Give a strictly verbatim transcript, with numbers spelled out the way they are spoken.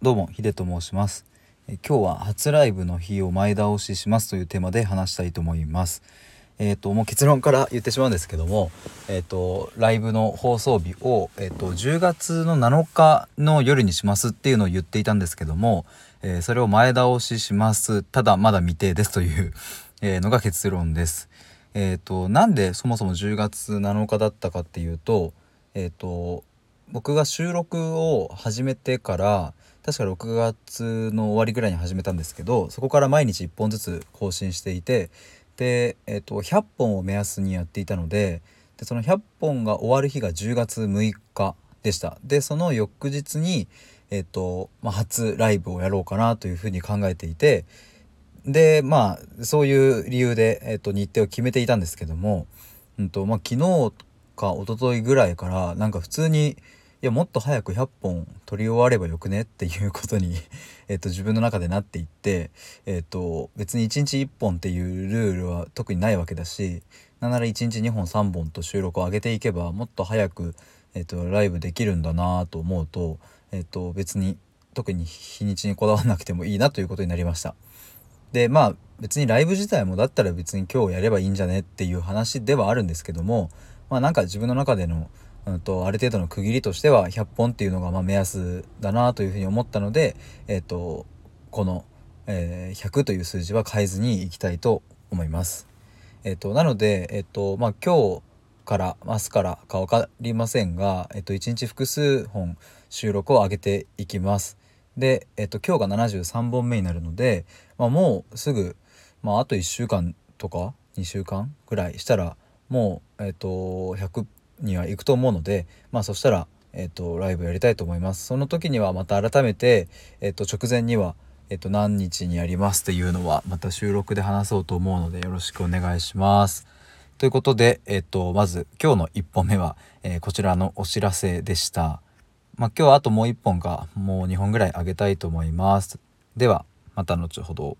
どうもヒデと申します。え今日は初ライブの日を前倒ししますというテーマで話したいと思います。えーと、もう結論から言ってしまうんですけども、えーと、ライブの放送日を、えーと、じゅうがつのなのかの夜にしますっていうのを言っていたんですけども、えー、それを前倒しします。ただまだ未定ですというのが結論です。えーと、なんでそもそもじゅうがつなのかだったかっていうと、えーと、僕が収録を始めてから確かろくがつの終わりぐらいに始めたんですけど、そこから毎日いっぽんずつ更新していて、で、えーと、ひゃっぽんを目安にやっていたので、でそのひゃっぽんが終わる日がじゅうがつむいかでした。でその翌日に、えーとまあ、初ライブをやろうかなというふうに考えていて、でまあそういう理由で、えーと、日程を決めていたんですけども、うんとまあ、昨日か一昨日ぐらいからなんか普通にいやもっと早くひゃっぽん撮り終わればよくねっていうことにえっと自分の中でなっていって、えっと別にいちにちいっぽんっていうルールは特にないわけだし、なんならいちにちにほんさんぼんと収録を上げていけばもっと早く、えっとライブできるんだなと思うと、えっと別に特に日にちにこだわらなくてもいいなということになりました。でまあ別にライブ自体もだったら別に今日やればいいんじゃねっていう話ではあるんですけども、まあなんか自分の中でのとある程度の区切りとしてはひゃっぽんっていうのがまあ目安だなというふうに思ったので、えー、とこの、えー、ひゃくという数字は変えずにいきたいと思います。えー、となので、えーとまあ、今日から明日からか分かりませんが、えー、といちにち複数本収録を上げていきます。で、えー、と今日がななじゅうさんぼんめになるので、まあ、もうすぐ、まあ、あといっしゅうかんとかにしゅうかんぐらいしたらもう、えー、とひゃくには行くと思うので、まあそしたら、えーと、ライブやりたいと思います。その時にはまた改めて、えーと、直前には、えーと、何日にやりますっていうのはまた収録で話そうと思うのでよろしくお願いします。ということで、えーと、まず今日のいっぽんめは、えー、こちらのお知らせでした。まあ今日はあともういっぽんかもうにほんぐらい上げたいと思います。ではまた後ほど。